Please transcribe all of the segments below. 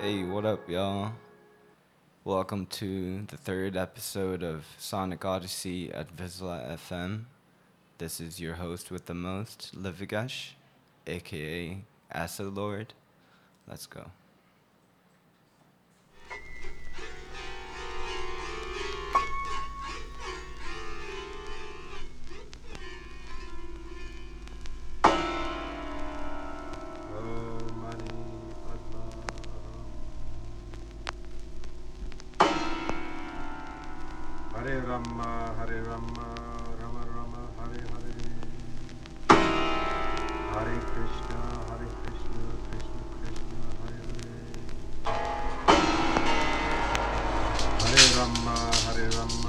Hey, what up, y'all? Welcome to the third episode of Sonic Odyssey at VISLA FM. This is your host with the most, Livigesh, aka Acid Lord. Let's go. Hare Rama, Rama Rama, Hare Hare. Hare Krishna, Krishna Krishna, Hare Hare. Hare Rama, Rama Rama, Hare Hare. Hare Krishna, Hare Krishna. Hare Rama, Hare Rama.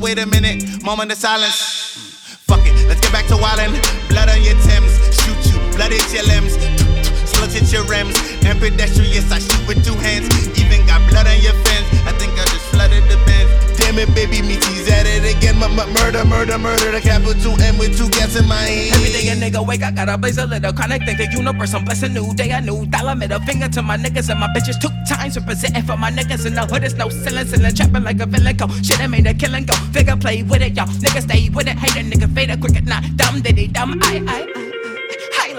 Wait a minute, moment of silence. Fuck it, let's get back to wildin'. Blood on your Timbs, shoot you, blood at your limbs, slugs at your rims, and pedestrians I shoot with two hands. Even got blood on your fence, I think I just flooded the bins. Damn it, baby, me tease at it again. Murder, the capital M with two gas in my hand. Every day a nigga wake, I gotta blaze a little chronic. Thank the universe, I'm blessed a new day. I knew dollar middle finger to my niggas and my bitches took times representing for my niggas in the hood. It's no ceiling, trapping like a villain. Go shit, I made a killing go. Figure play with it, y'all. Niggas stay with it, hate a nigga fade a cricket, not dumb, diddy dumb. I.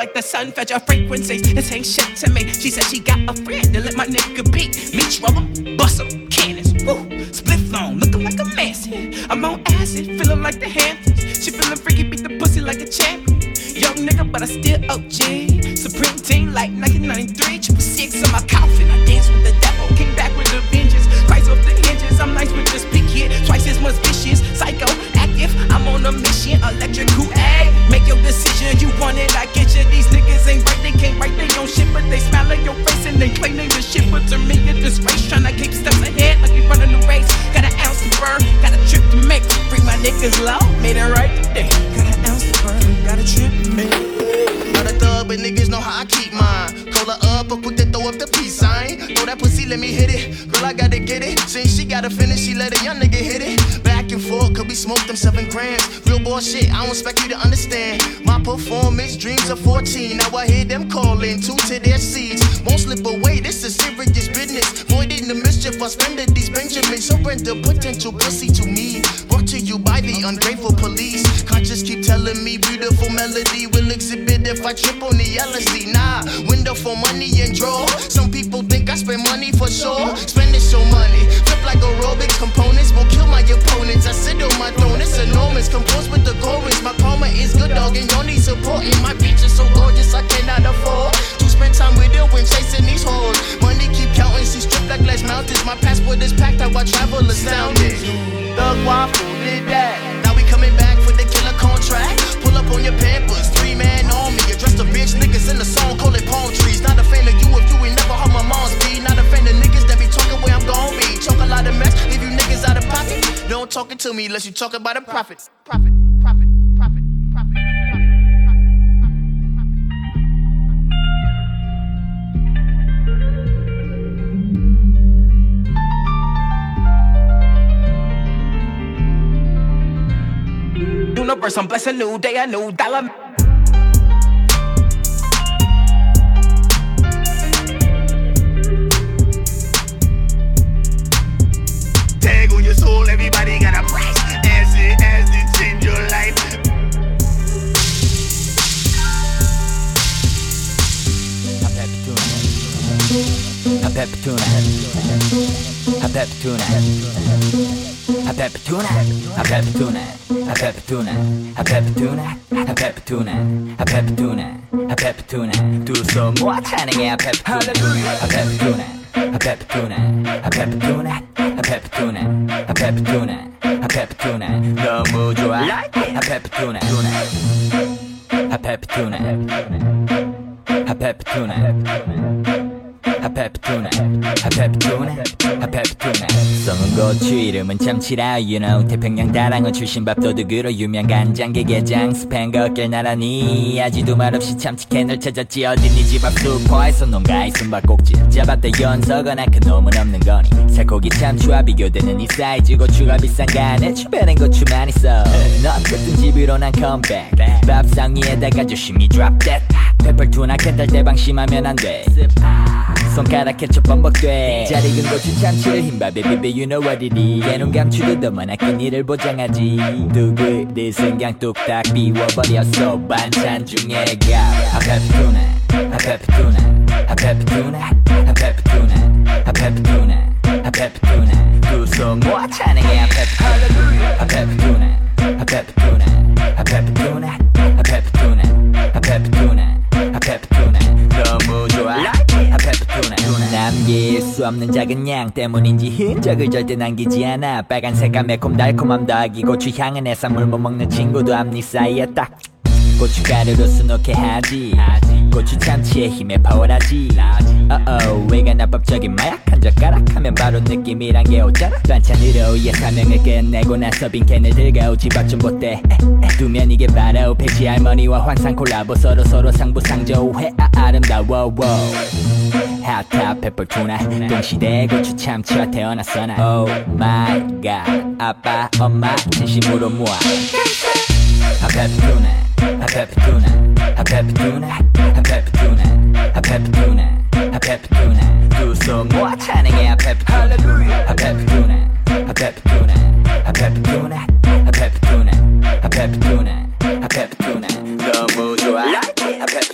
Like the sun, fetch her frequencies. This ain't shit to me. She said she got a friend to let my nigga beat. Meat rubber, bust 'em, cannons, woo. Split long, looking like a mess. I'm on acid, feeling like the Hamptons. She feeling freaky, beat the pussy like a champion. Young nigga, but I still OG. Supreme team like 1993. 666 on my coffin. I danced with the devil, came back with a vengeance. Christ off the hinges, I'm nice with this big hit. Twice as much vicious, psycho, active. I'm on a mission, electric Kool-Aid. Make your decision, you want it, I get you. These niggas ain't right, they can't write their own shit, but they smile at your face and they claim they the shit. But to me, it's this race, tryna keep steps ahead like we running the race. Got an ounce to burn, got a trip to make. Bring my niggas low, made it right today. Got an ounce to burn, got a trip to make. Not a thug, but niggas know how I keep mine. Call her up, or put that throw up the peace sign. Throw that pussy, let me hit it. Girl, I gotta get it. Since she gotta finish, she let a young nigga hit it. Back and forth, could probably smoked them 7 grams. Real bullshit, I don't expect you to understand. My performance dreams are 14. Now I hear them calling, two to their seeds. Won't slip away, this is serious business. Voiding the mischief, I surrender these Benjamins. Surrender potential pussy to me. Brought to you by the ungrateful police. Conscious keep telling me beautiful melody will exhibit if I trip on the LSD. Nah, window for money and draw. Some people think I spend money for sure. Spending so money, flip like aerobics. Components won't kill my opponents. I sit on my throne, it's enormous. Composed with the chorus. My karma is good dog and y'all need supporting. My beach is so gorgeous I cannot afford to spend time with you when chasing these hoes. Money keep counting, she stripped like glass mountains. My passport is packed, how I travel astounded. Thug waffle did that. Now we coming back for the killer contract. Pull up on your pampers, 3-man army. Address the bitch niggas in the song, call it palm trees. Not a fan of you if you ain't never heard my mom's beat. Not a fan of niggas that be talking where I'm gon' be. Talk a lot of mess, leave you niggas out of pocket. Don't talk it to me unless you talk about a profit. Profit, profit, profit, profit, profit. Universe, I'm blessed, a new day, a new dollar. Tag on your soul, everybody got a price. Acid, change your life. I pep tuna. Do some more tanning. I pep tuna. 너무 좋아. I pep tuna. 썩은 고추 이름은 참치라 you know. 태평양 다랑어 출신 밥도둑으로 유명 간장 게게장 스팸 걷길 나란히 아지도 말없이 참치캔을 찾았지. 어딨니 집 앞 슈퍼에서 농가의 숨바꼭질 잡았다 연서거나 큰 놈은 없는 거니. 살코기 참치와 비교되는 이 사이즈 고추가 비싼 간에 주변엔 고추만 있어. 넌 같은 집으로 난 컴백 밥상 위에다가 조심히 drop that. 페퍼투나 캔달 대방 심하면 안 돼. 손가락 케첩 범벅돼. 잘 익은 고추 참치를 흰밥에 비벼 you know what it is. 개눈 감추듯 어머나 끼니를 보장하지. 누구의 네 생강 뚝딱 비워버렸어 반찬 중에 가. I pep tuna. 두 손 모아 찬양해. I pep tuna. 너무 좋아. 남길 수 없는 작은 양 때문인지 흔적을 절대 남기지 않아. 빨간색과 매콤달콤함 더하기 고추향은 해산물 못 먹는 친구도 앞니 사이에 딱 고춧가루로 수놓게 하지. 고추 참치의 힘에 파워라지. 외간 합법적인 마약 한 젓가락 하면 바로 느낌이란 게 오잖아. 반찬으로 이에 사명을 끝내고 나서 빈캔을 들고 집 앞 좀 보대. 두면 이게 바로 패치 할머니와 환상 콜라보. 서로 상부상조해. 아름다워. 핫탑 페퍼투나 동시대 고추 참치와 태어났어 난. 오 마이 갓 아빠 엄마 진심으로 모아. I pep tuna. Do some more chanting. I pep tuna. 너무 좋아. I pep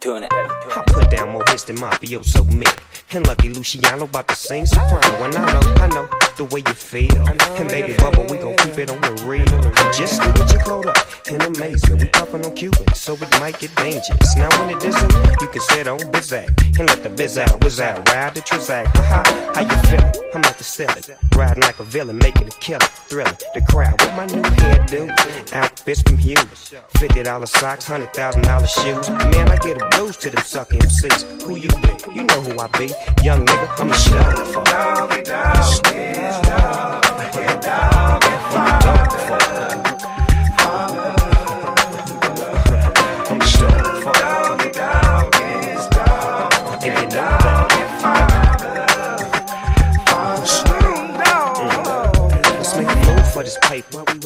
tuna. I put down more hits than mafioso men. And Lucky Luciano about to sing soprano. And I know the way you feel. And baby bubba, we gon' keep it on the real. Just do what you called up and amazing. We poppin' on Cuban, so it might get dangerous. Now when it isn't, you can sit on Bizak and let the biz out, whiz out, ride the Trizak. Ha-ha, how you feelin'? I'm about to sell it. Riding like a villain, making a killer, thriller. The crowd with my new hairdo, outfits from Hughes, $50 socks, $100,000 shoes. Man, I get a blues to them suckin' MCs. Who you with? You know who I be. Young nigga, I'm a shot. Doggy, dog.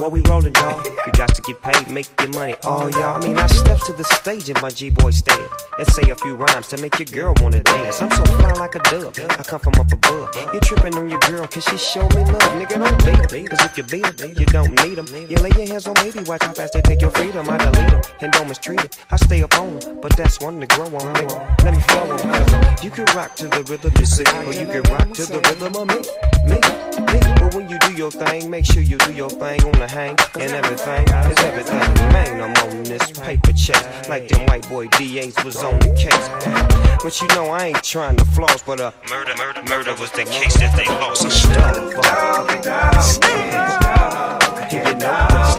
What we rollin', y'all? We got to get paid, make your money. Oh, y'all. I mean, I step to the stage in my G-boy stand and say a few rhymes to make your girl wanna dance. I'm so fly like a dove, I come from up above. You're trippin' on your girl, cause she show me love. Nigga, don't beat me, cause if you beat her, you don't need them. You lay your hands on me, watch how fast they take your freedom. I delete them and don't mistreat it. I stay up on them, but that's one to grow on me. Let me flow on them. You can rock to the rhythm you see, or you can rock to the rhythm of me. But when you do your thing, make sure you do your thing on the hang. And everything is everything. Man, I'm on this paper chase like them white boy DAs was on the case. But you know I ain't trying to floss, but murder was the case that they lost. I'm stuck. You know I'm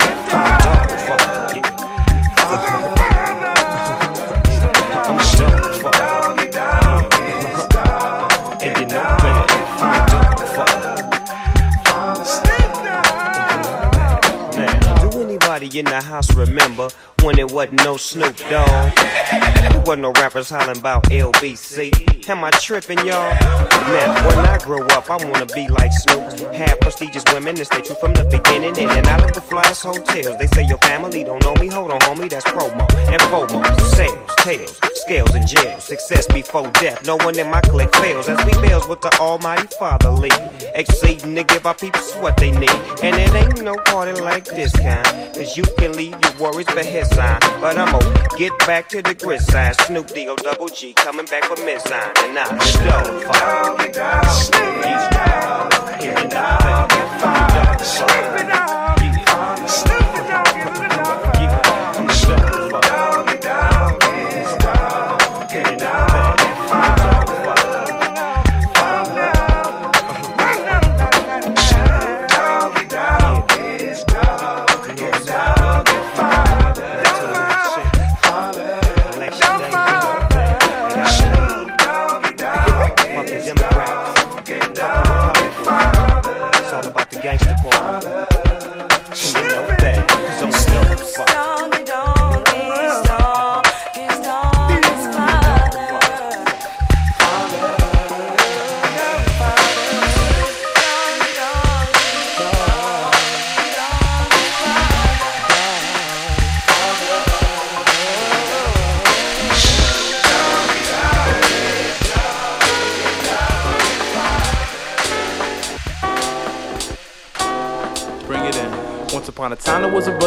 in the house, remember when it wasn't no Snoop Dogg? There wasn't no rappers hollering about LBC. Am I tripping, y'all? Now, when I grow up, I wanna be like Snoop. Have prestigious women and stay true from the beginning. In and out of the flyest hotels. They say your family don't know me. Hold on, homie, that's promo and FOMO. Sales, tails, scales, and jails. Success before death. No one in my clique fails as we bells with the almighty father lead. Exceeding to give our peeps what they need. And it ain't no party like this kind. Cause you can leave your worries for his sign. But I'ma get back to the grid side. Snoop D.O. Double G coming back for mid-sign. And I'm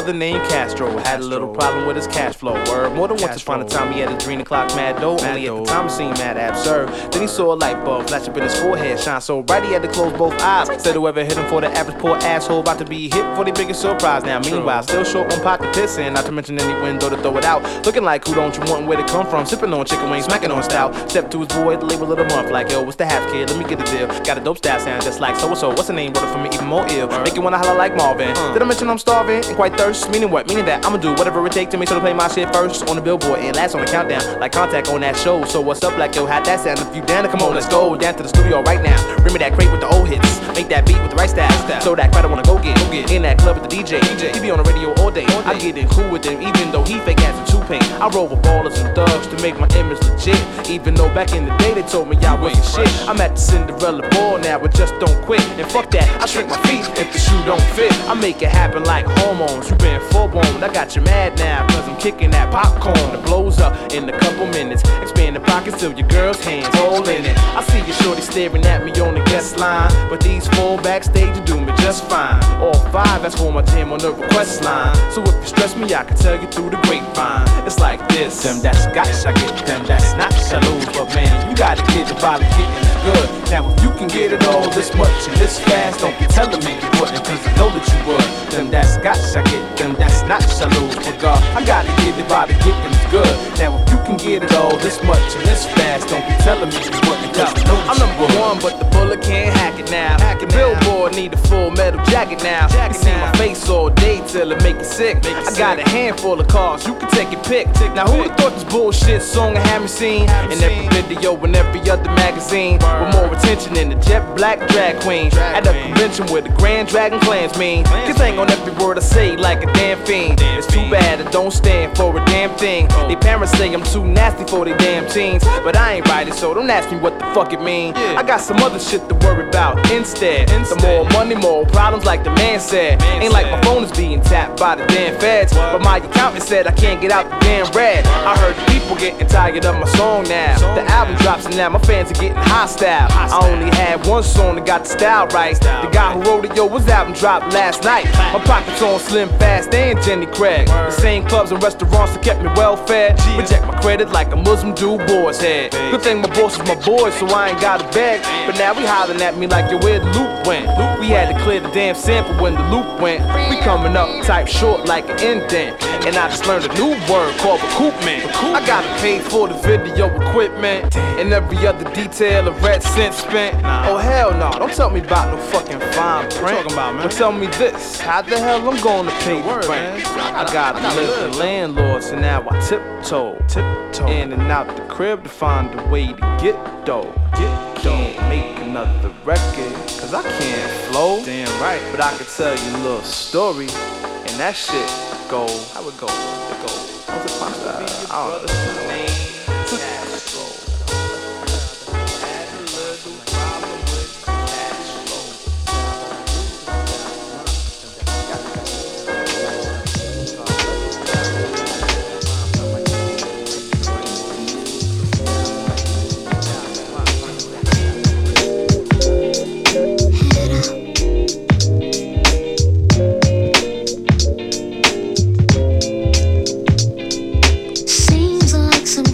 named Castro. Had a little problem with his cash flow. Word. More than once upon a time he had a dream to clock mad dough. Only at the time it seemed mad absurd. Then he saw a light bulb flash up in his forehead. Shine so bright he had to close both eyes. Said whoever hit him for the average poor asshole about to be hit for the biggest surprise. Now meanwhile still short on pot to piss in. Not to mention any window to throw it out. Looking like who don't you want and where to come from. Sipping on chicken wings, smacking on stout. Step to his boy, the label of the month. Like yo, what's the half kid? Let me get the deal. Got a dope style sound just like so-and-so. What's the name brother for me even more ill? Make you wanna holler like Marvin. Did I mention I'm starving and quite thirsty? Meaning what? Meaning that I'ma do whatever it takes to make sure to play my shit first on the billboard and last on the countdown. Like Contact on that show. So what's up, like yo, how that sound? If you down to come on, let's go down to the studio right now. Bring me that crate with the old hits. Make that beat with the right style. So that crowd I wanna go get. In that club with the DJ. He be on the radio all day. I get in cool with him even though he fake ass and 2 Pain. I roll with ballers and thugs to make my image legit. Even though back in the day they told me y'all wasn't shit. I'm at the Cinderella ball now, but just don't quit. And fuck that, I shrink my feet if the shoe don't fit. I make it happen like hormones. You been full-blown, I got you mad now, cause I'm kicking that popcorn that blows up in a couple minutes. Expand the pockets till your girl's hands rolling it. I see your shorty staring at me on the guest line, but these four backstage do me just fine. All five, that's for my jam on the request line. So if you stress me, I can tell you through the grapevine. It's like this, them that's got, I get them that's not, I lose. But man, you gotta get the body getting good. Now if you can get it all this much and this fast, don't be telling me you wouldn't, cause I know that you would. Them that's got, I get them that's not shallow, but God, I gotta get it by the getting good. Now if you can get it all this much and this fast, don't be telling me it's what it up. I'm #1, but the bullet can't hack it now. The billboard need a full metal jacket now. You see my face all day till it make it sick. I got a handful of cars, you can take your pick. Now who thought this bullshit song I haven't seen? In every video and every other magazine, with more attention than the jet black drag queen. At a convention where the Grand Dragon Clans mean. This ain't on every word I say like a damn fiend. It's too bad I don't stand for a damn thing. They parents say I'm too nasty for they damn teens, but I ain't right, so don't ask me what the fuck it mean. I got some other shit to worry about instead. The more more money, more problems like the man said. Ain't like my phone is being tapped by the damn feds, but my accountant said I can't get out the damn red. I heard the people getting tired of my song now. The album drops and now my fans are getting hostile. I only had one song that got the style right. The guy who wrote it, yo, his album dropped last night. My pockets on Slim Fast and Jenny Craig. The same clubs and restaurants that kept me well fed. Reject my credit like a Muslim do boy's head. Good thing my boss is my boy, so I ain't got a bag. But now we hollering at me like, yo, where the loop went? We had to clear the damn sample when the loop went. We coming up type short like an indent. And I just learned a new word called recoupment. I gotta pay for the video equipment and every other detail of red cent spent. Oh hell no, don't tell me about no fucking fine print. But tell me this, how the hell I'm gonna pay the rent? I gotta live the landlord, so now I tiptoe in and out the crib to find a way to get dough. Can't make another record, cause I can't flow. Damn right. But I can tell you a little story, and that shit go. How it go? It go. How's it possible? I don't know. Seems like some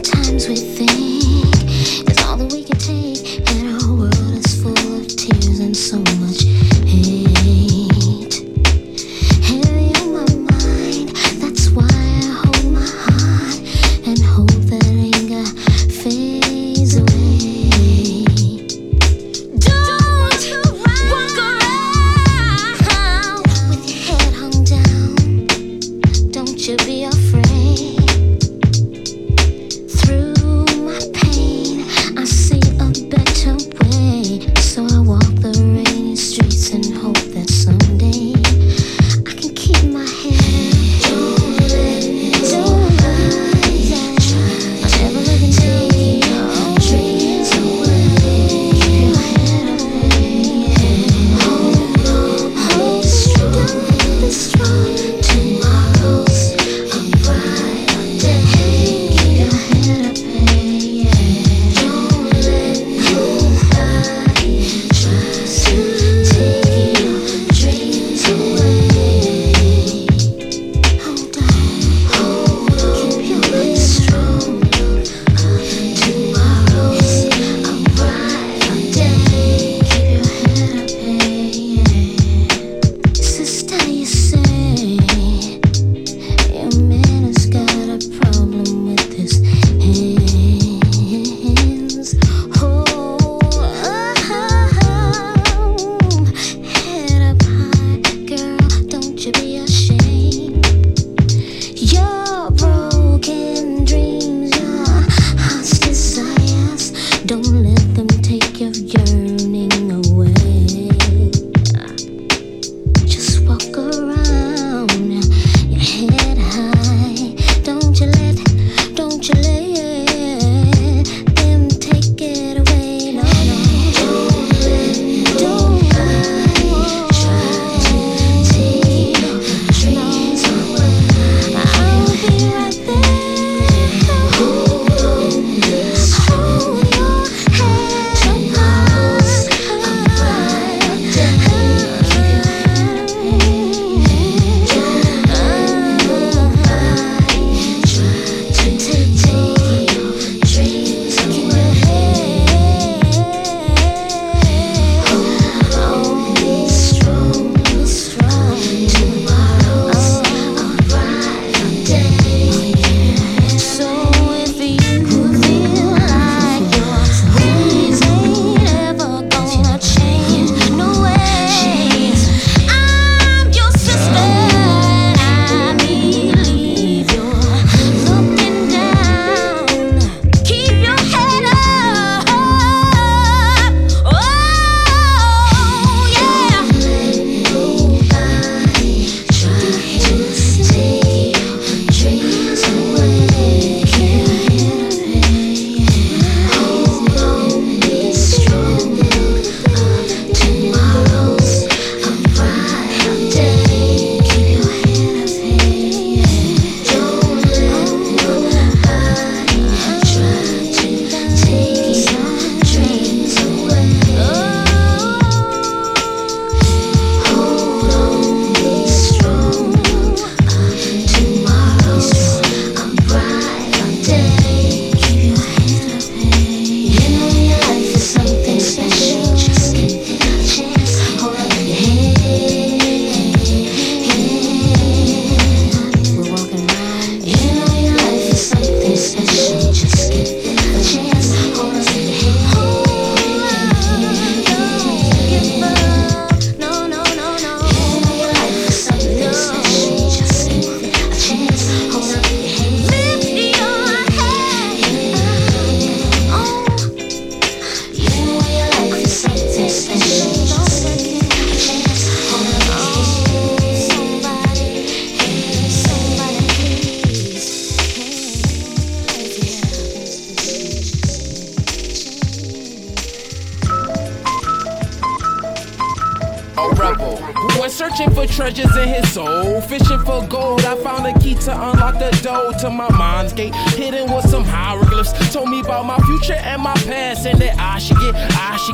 a rebel who was searching for treasures in his soul. Fishing for gold, I found a key to unlock the door to my mind's gate, hidden with some hieroglyphs. Told me about my future and my past, and that I should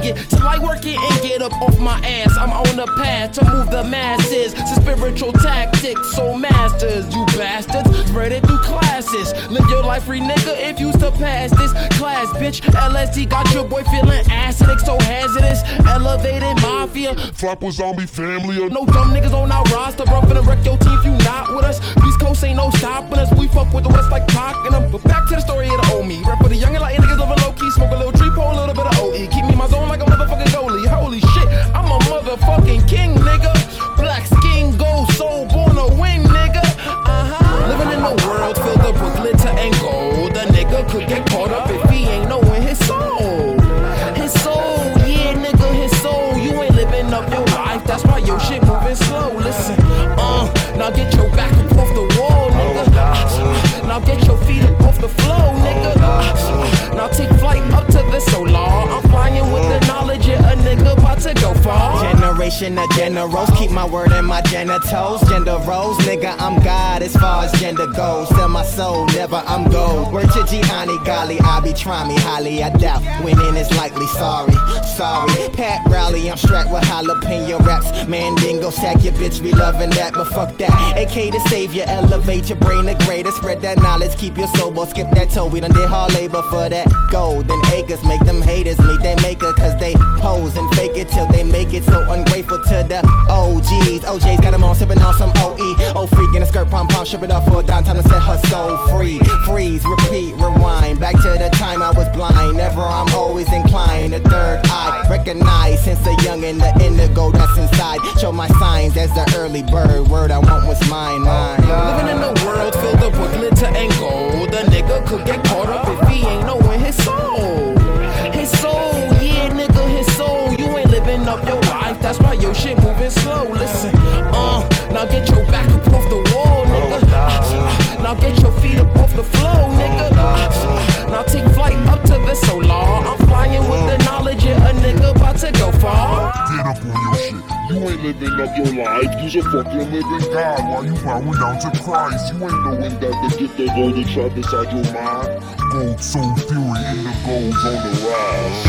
get to light work it and get up off my ass. I'm on the path to move the masses to spiritual tactics, so masters, you bastards, spread it through classes. Live your life free, nigga, if you surpass this class, bitch. LSD got your boy feeling acidic, so hazardous, elevated mafia. Flop with zombie family. No dumb niggas on our roster, bro, finna wreck your team if you not with us. East Coast ain't no stopping us, we fuck with the West like Pac and them. But back to the story of the old me. Rap for the young and like niggas living low key, smoke a little tree pole, a little bit of OE. Keep me in my zone like a motherfucking goalie. Holy shit, I'm a motherfucking king, nigga. Black skin, gold soul, born a wing, nigga. Living in the world filled up with glitter and gold. The nigga could get caught up if he ain't knowing his soul. His soul, yeah, nigga, his soul. You ain't living up your life, that's why your shit moving slow. Listen, now get your back up off the wall, nigga. Now get your feet up off the floor, nigga. Now take flight up to the solar. I'm flying with the knowledge of a nigga about to go far. Generation of generals, keep my word in my genitals. Gender roles, nigga, I'm God as far as gender goes. Sell my soul, never I'm gold. Word to Gianni, golly, I be trying me, highly I doubt. Winning is likely, sorry. Pat Riley, I'm strapped with jalapeno raps. Mandingo, sack your bitch, we loving that, but fuck that. AK the savior, elevate your brain the greater. Spread that knowledge, keep your soul, skip that toe. We done did hard labor for that gold and acres. Make them haters meet their maker, cause they pose and fake it till they make it. So ungrateful to the OGs. OJs got them on, sipping on some OE. Oh, freak in a skirt, pom-pom, strip it off for a dime. Time to set her soul free. Freeze, repeat, rewind. Back to the time I was blind. Never, I'm always inclined. The third eye, recognize since the young and the indigo that's inside. Show my signs as the early bird. Word I want was mine. Living in the world filled up with glitter and gold. The nigga could get caught up if he ain't knowing his soul. His soul, yeah, nigga, his soul. You ain't living up your life, that's why your shit moving slow. Listen, now get your back up off the wall, nigga. Now get your feet up off the floor, nigga. Now take flight up to the solar. I'm flying with the knowledge of a nigga about to go far. Get up on your shit, you ain't living up your life. You's a fucking living God while you bowing down to Christ. You ain't knowing that the gift of gold is trapped inside your mind. Gold, soul, fury, and the gold's on the rise.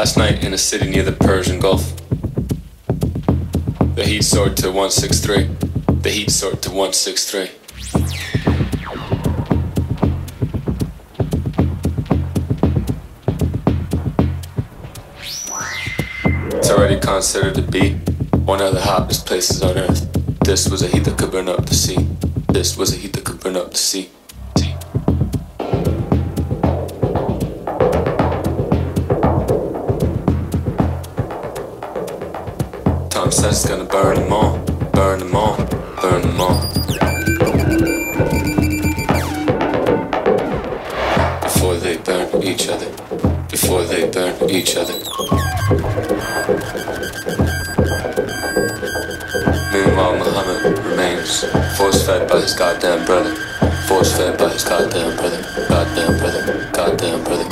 Last night in a city near the Persian Gulf, the heat soared to 163. The heat soared to 163. It's already considered to be one of the hottest places on earth. This was a heat that could burn up the sea. This was a heat that could burn up the sea. Tom says it's gonna burn them all, burn them all, burn them all. Before they burn each other, before they burn each other. Meanwhile, Muhammad remains force-fed by his goddamn brother, force-fed by his goddamn brother, goddamn brother, goddamn brother.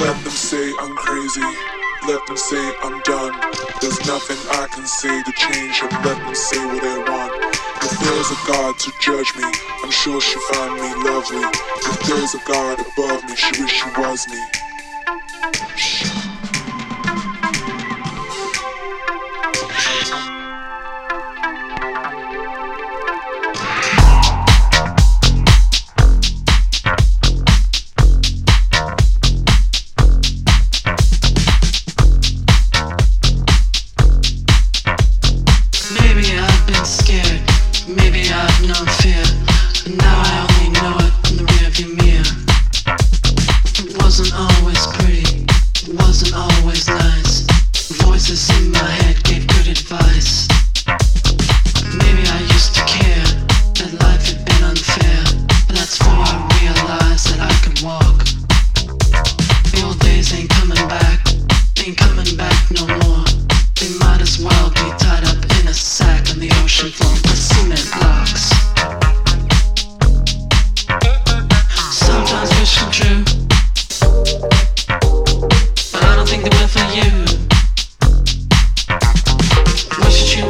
Let them say I'm crazy, let them say I'm done. There's nothing I can say to change them, let them say what they want. If there's a God to judge me, I'm sure she'll find me lovely. If there's a God above me, she wish she was me. You wish that you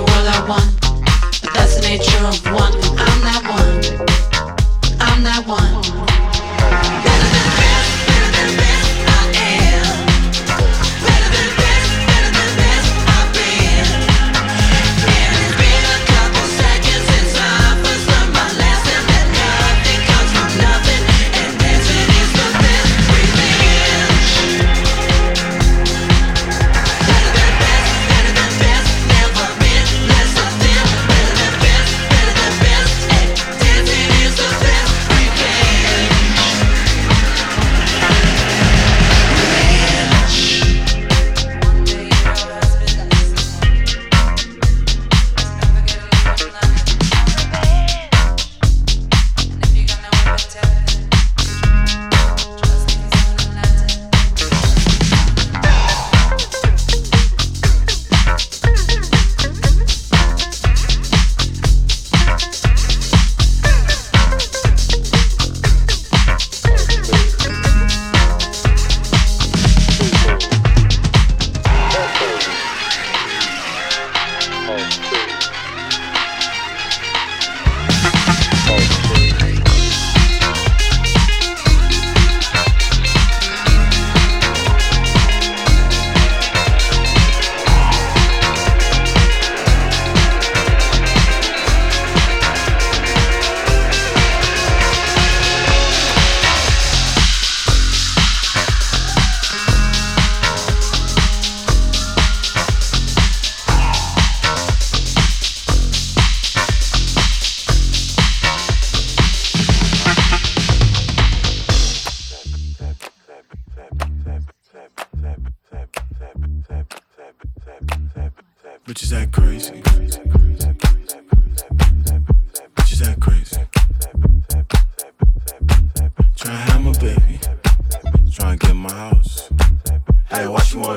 were that one, but that's the nature of one, and I'm that one.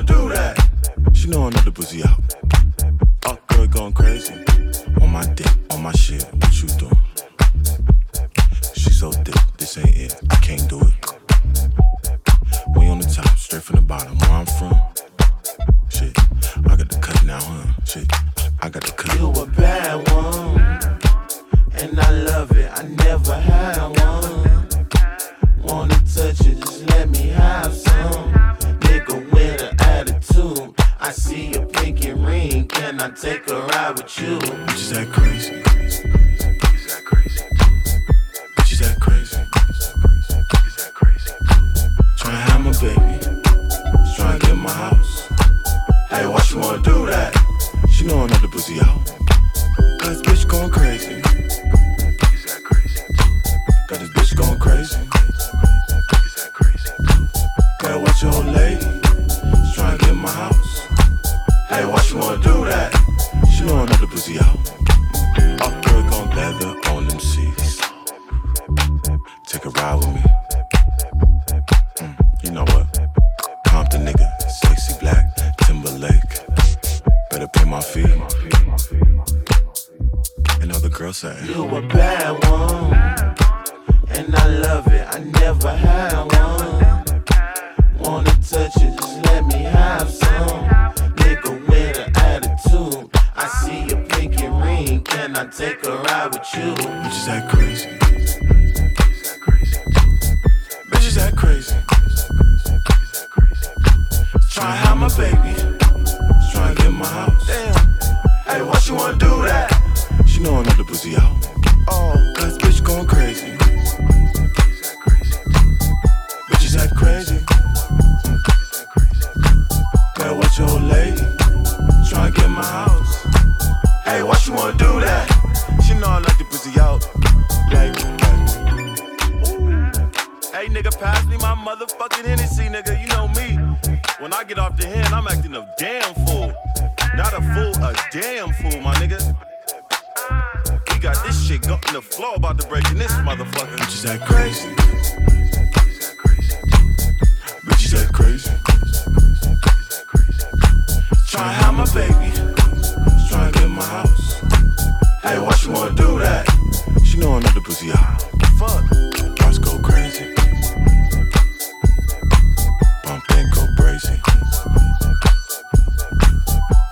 wanna do that. She know I need the pussy out. Our girl gone crazy. On my dick, on my shit, what you doing? She so thick, this ain't it, I can't do it. We on the top, straight from the bottom, where I'm from. Shit, I got the cut now, huh? Shit, I got the cut. You a bad one, and I love it, I never had one. Wanna touch it, just let me have some. Nigga with an attitude, I see your pinky ring, can I take a ride with you? Bitches act crazy, bitches act crazy, bitches act crazy, bitches act crazy. Tryna have my baby, just tryna get my house. Hey, why she wanna do that? She know I'm not the pussy out. Cause bitch going crazy. Got this bitch going crazy. Gotta watch your old lady. She's trying to get in my house. Hey, why she wanna do that? She know I'm not the pussy out. Our girl gon' leather on them seats. Take a ride with me. You know what? Compton nigga, sexy black, Timberlake. Better pay my fee. And other girls say, you a bad one. And I love it, I never had one. Wanna touch it, just let me have some. Nigga with an attitude, I see your pinky ring, can I take a ride with you? Bitches act crazy. Bitches act crazy. Tryna have my baby, just tryna get my house. Damn. Hey, why she wanna do that? She know I'm not the pussy out. Oh, cause bitch going crazy. Bitches act crazy. Gotta watch your old lady. Tryna get my house. Hey, why she wanna do that? She know I like the pussy out. Like, hey nigga, pass me my motherfucking Hennessy, nigga. You know me. When I get off the hand, I'm acting a damn fool. Not a fool, a damn fool, my nigga. We got this shit going to the floor, about to break in this motherfucker. Bitches act crazy. Bitches act crazy. Tryna have my baby, tryna get my house. Hey, why she wanna do that? She know I'm not the pussy out. Fuck, let's go crazy. Bump and go crazy.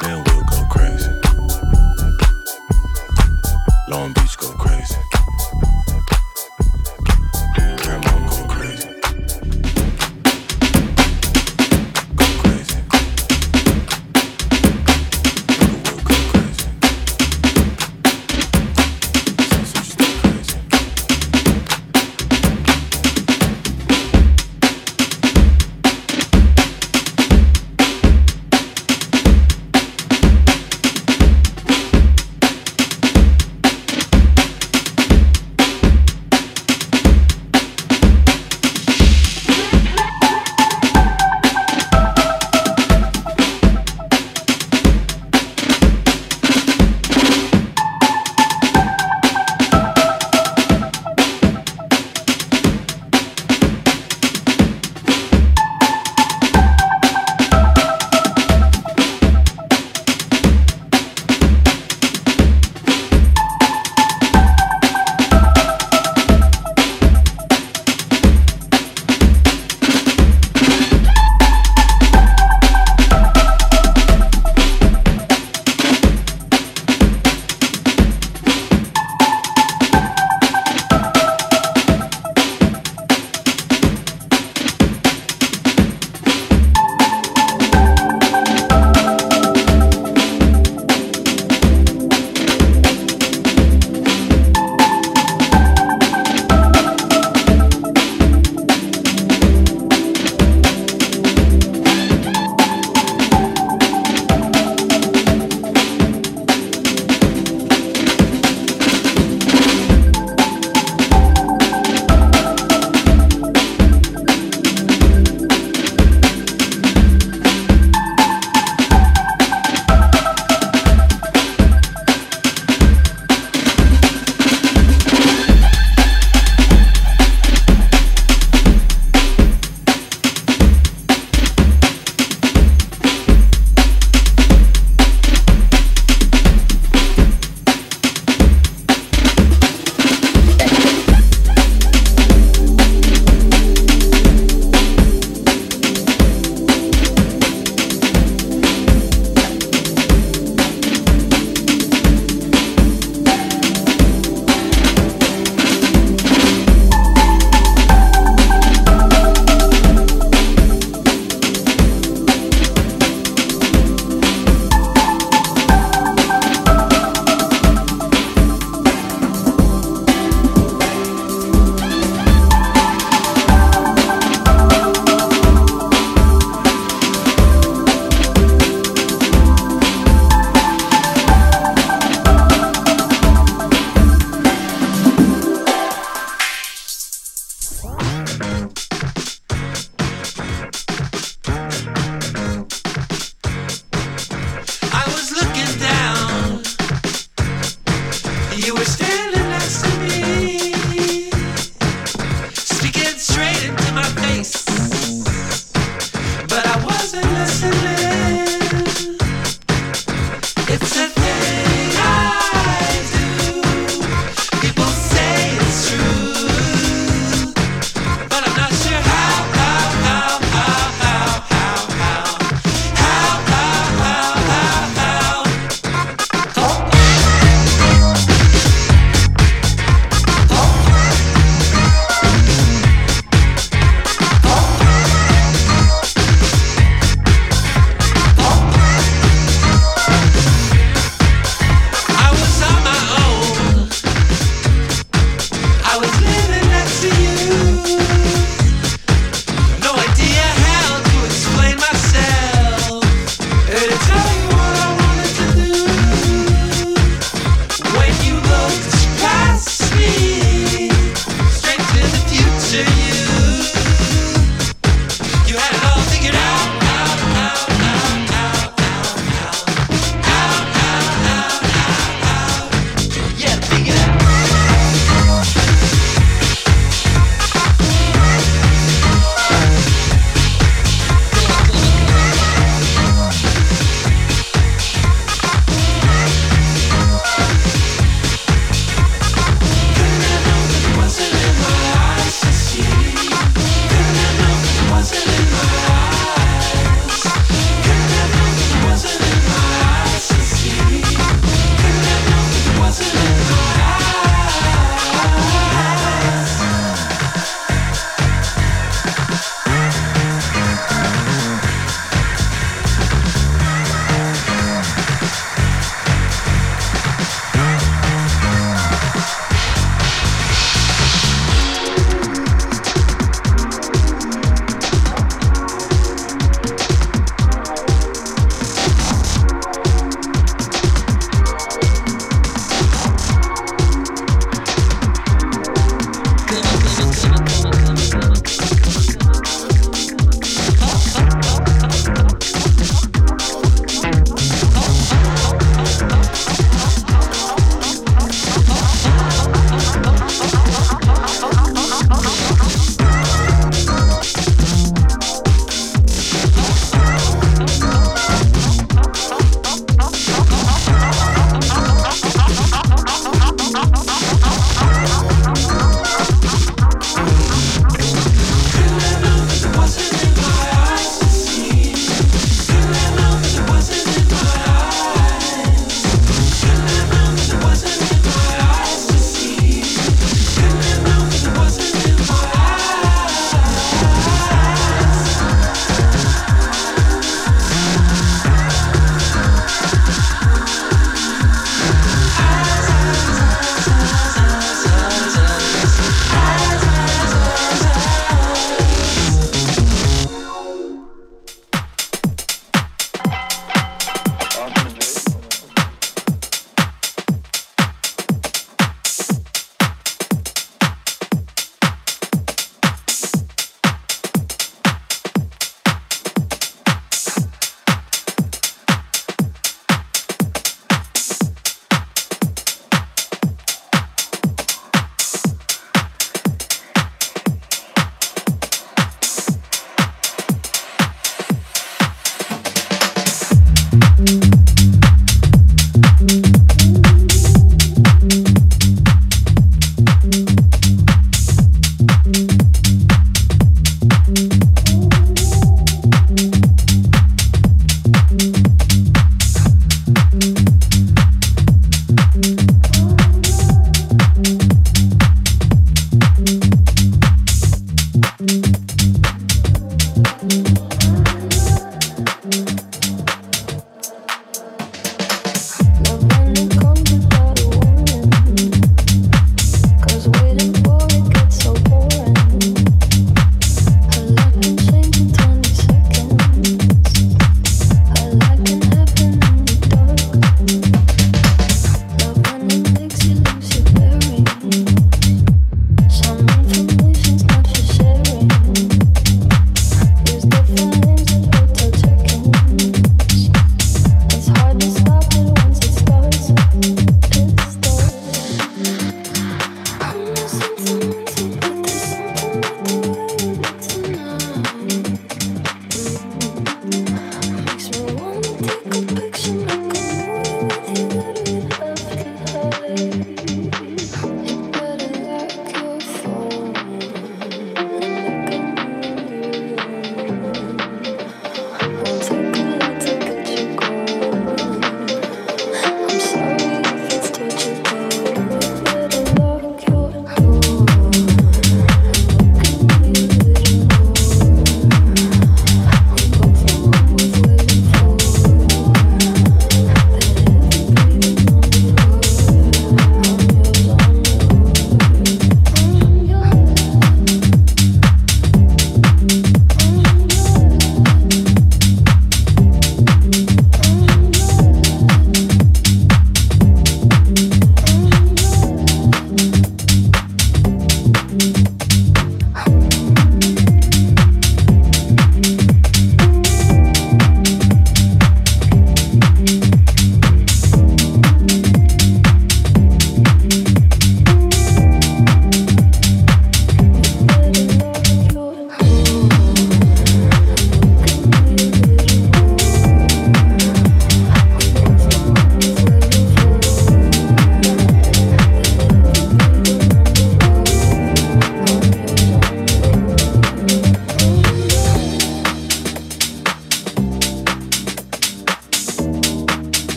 Then we'll go crazy. Long Beach go crazy.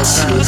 Acid.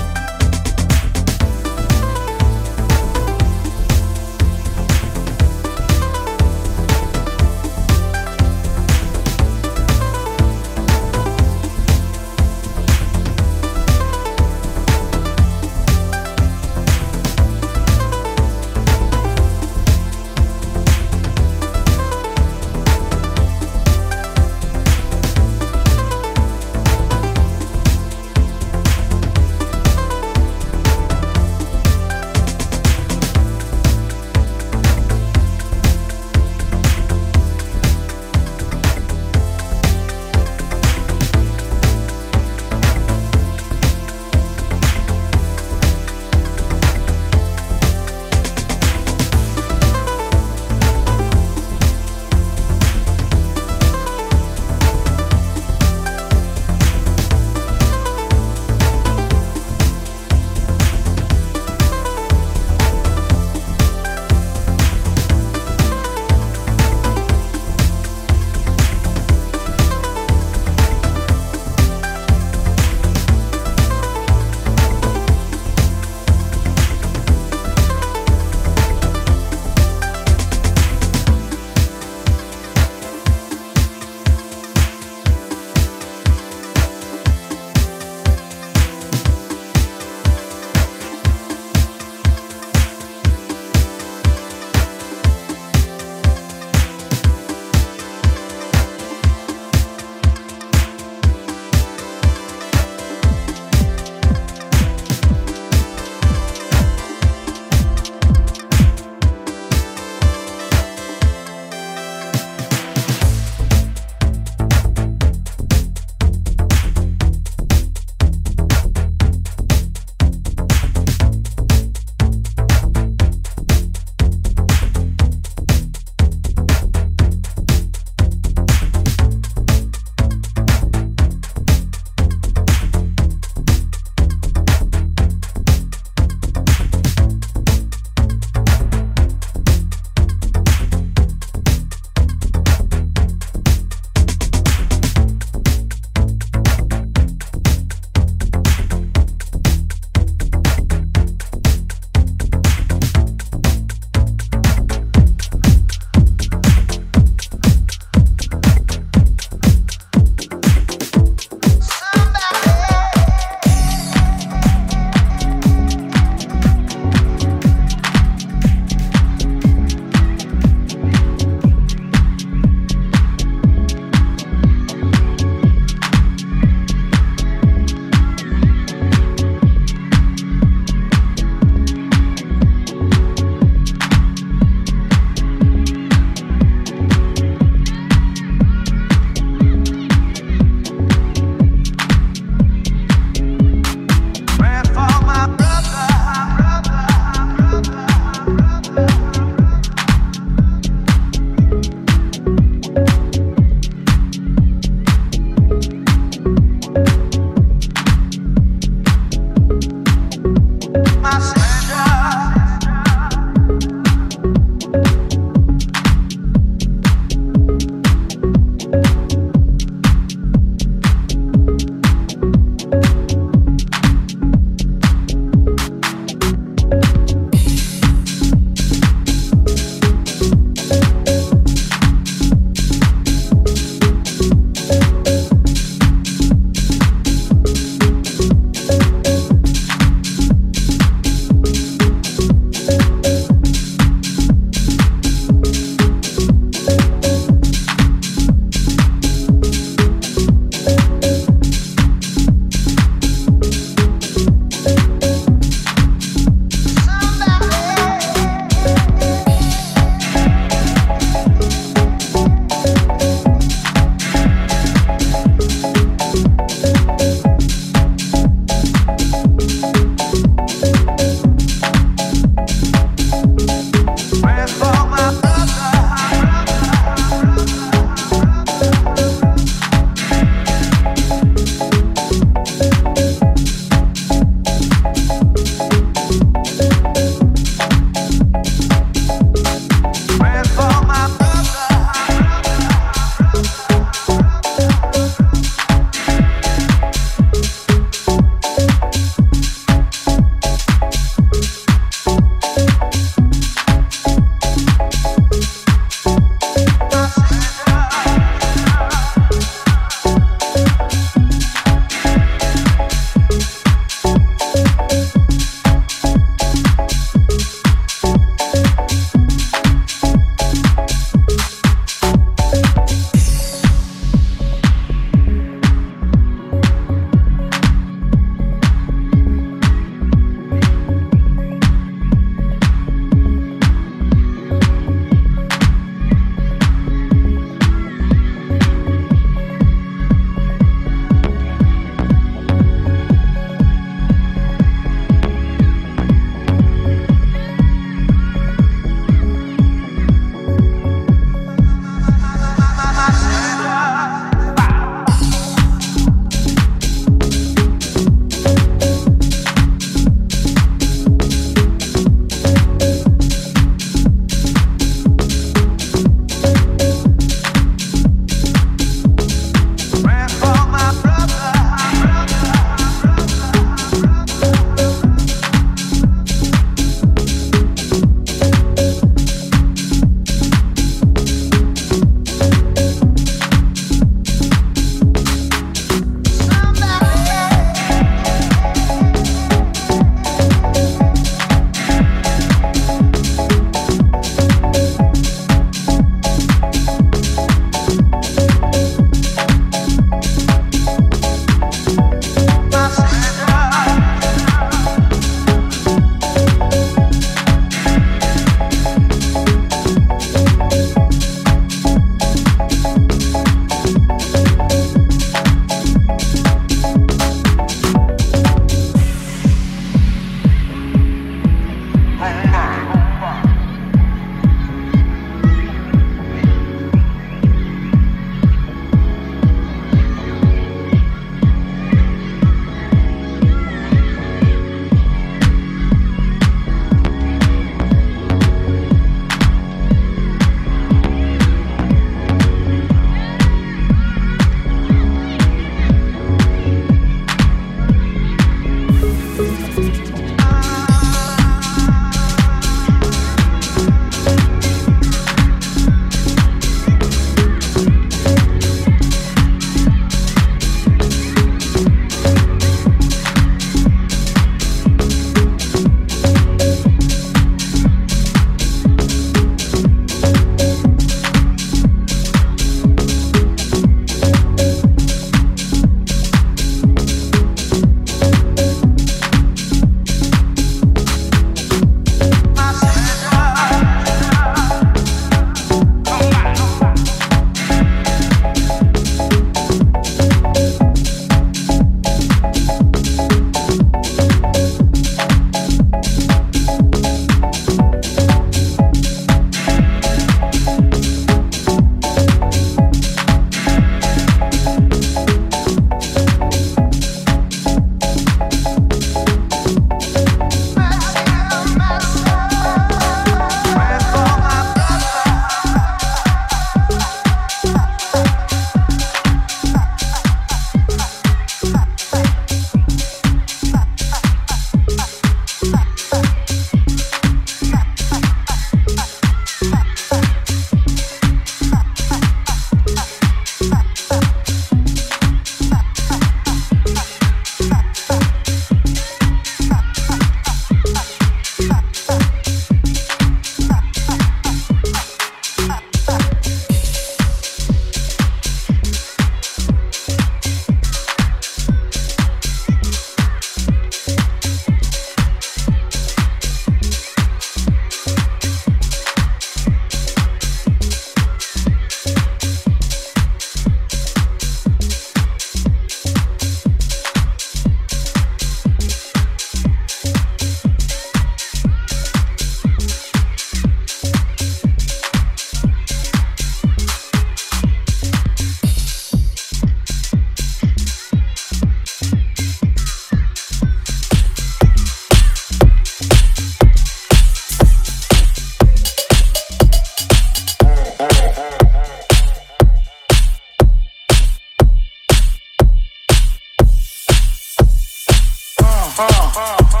Make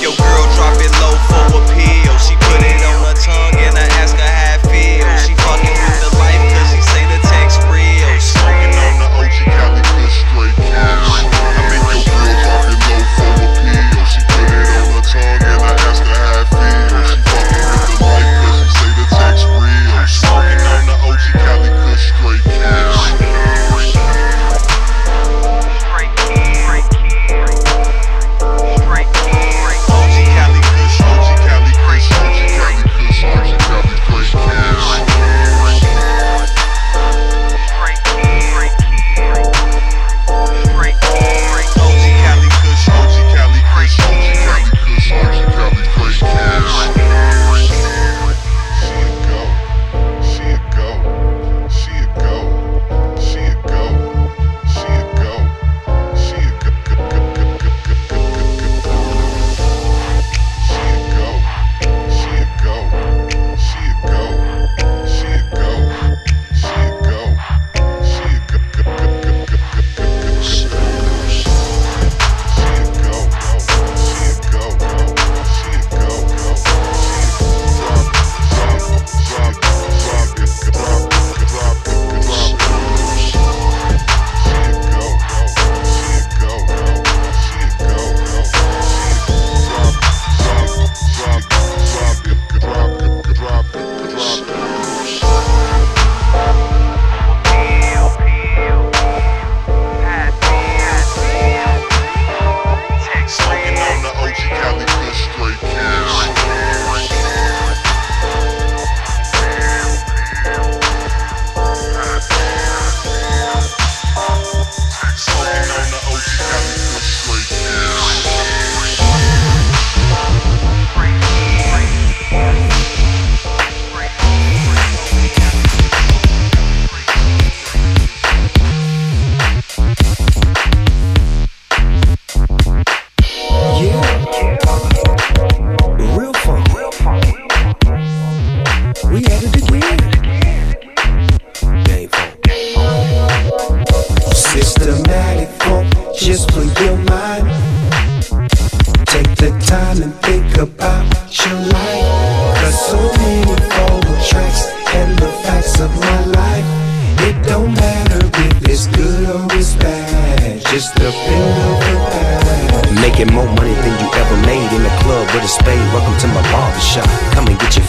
your real talking low for a P.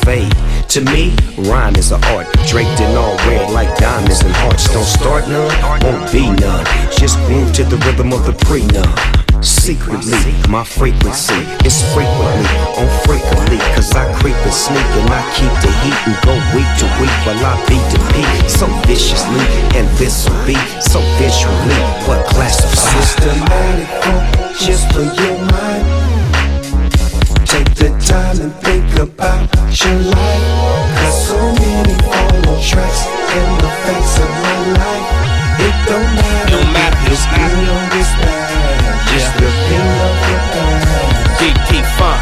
fade. To me, rhyme is an art, draped in all red like diamonds and hearts. Don't start none, won't be none. Just move to the rhythm of the prenum. Secretly, my frequency is frequently on frequently. Cause I creep and sneak and I keep the heat and go week to week while I beat the beat. So viciously and this will be so visually what classifies. Systematic funk just for your mind. Take the time and think about your life. Cause so many follow tracks in the face of my life. It don't matter, no matter it's good on this night. Just the thing of your time. DT Fun.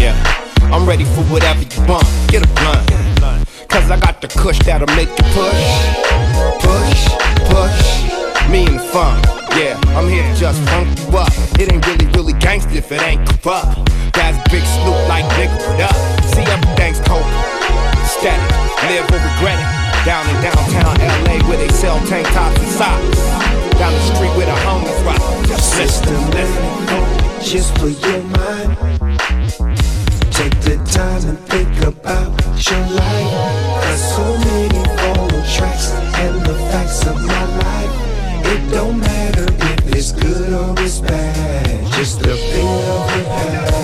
Yeah, I'm ready for whatever you want. Get a blunt. Cause I got the kush that'll make you push. Push, push. Me and Fun. Yeah, I'm here to just funk you up. It ain't really gangsta if it ain't corrupt. That's Big Snoop like nigga it up. See everything's cold. Static, live or regret it. Down in downtown LA where they sell tank tops and socks. Down the street with a homies rock. Systematic, just for your mind. Take the time and think about your life. There's so many follow tracks and the facts of my life. It don't matter if it's good or it's bad. Just the feel of the past.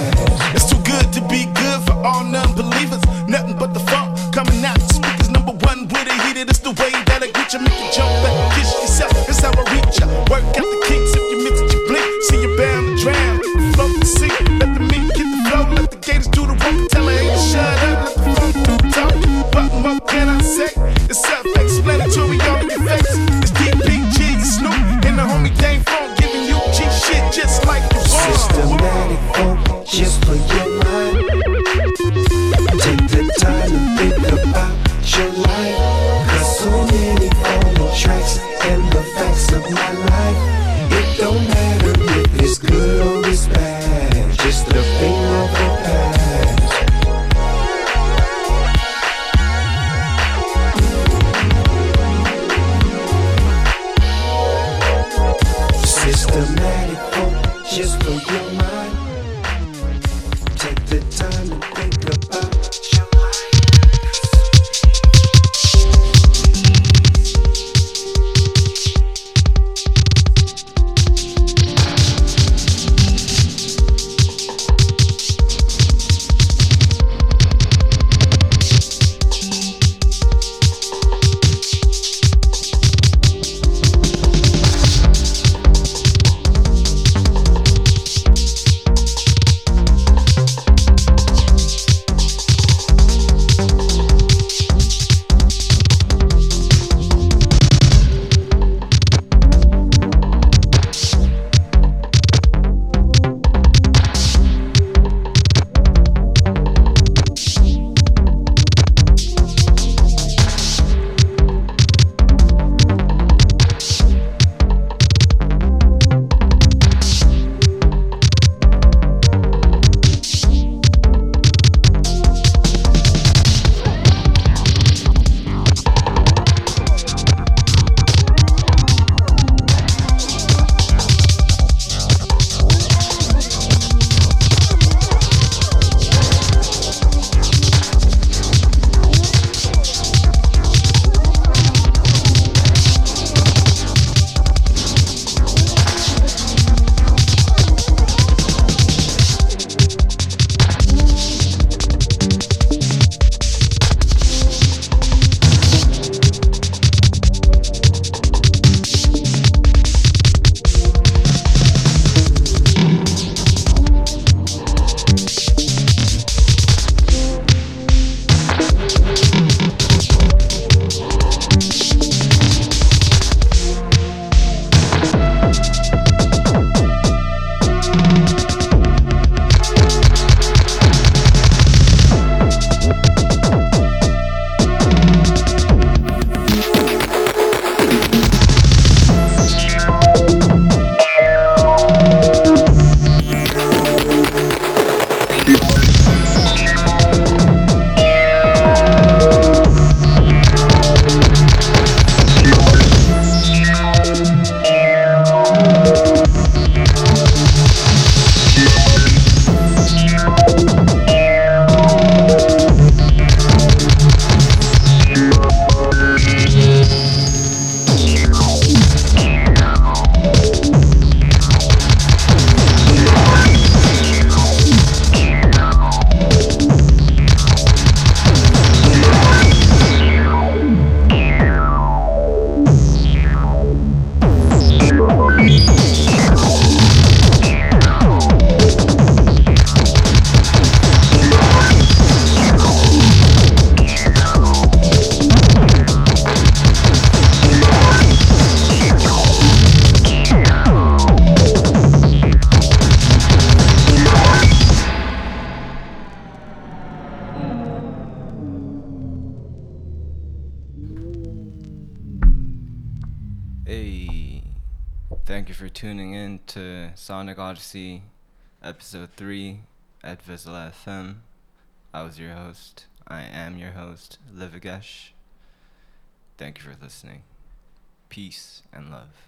It's too good to be good for all non-believers. Nothing but the funk coming out. Speakers number one with a heater. It's the way that I get you, make you jump back, kiss yourself. How I reach ya, work out the kinks. If you miss it, you blink, see you bound to drown. Float the sea, let the meat get the flow. Let the gators do the rope, tell her ain't shut up. Let the phone do the talk, but what can I say? It's self-explanatory on your face. It's DPG, Snoop, and the homie Dame Phone giving you G shit just like the war. Systematic funk, just for your mind. Take the time to think about your life. Cause so many follow tracks and the facts of my life. It don't matter if it's good or it's bad. Just the thing of the past. Systematic hope just for your mind. Take the time and think about your life. Thank you for tuning in to Sonic Odyssey, Episode 3 at VISLA FM. I am your host, Livigesh. Thank you for listening. Peace and love.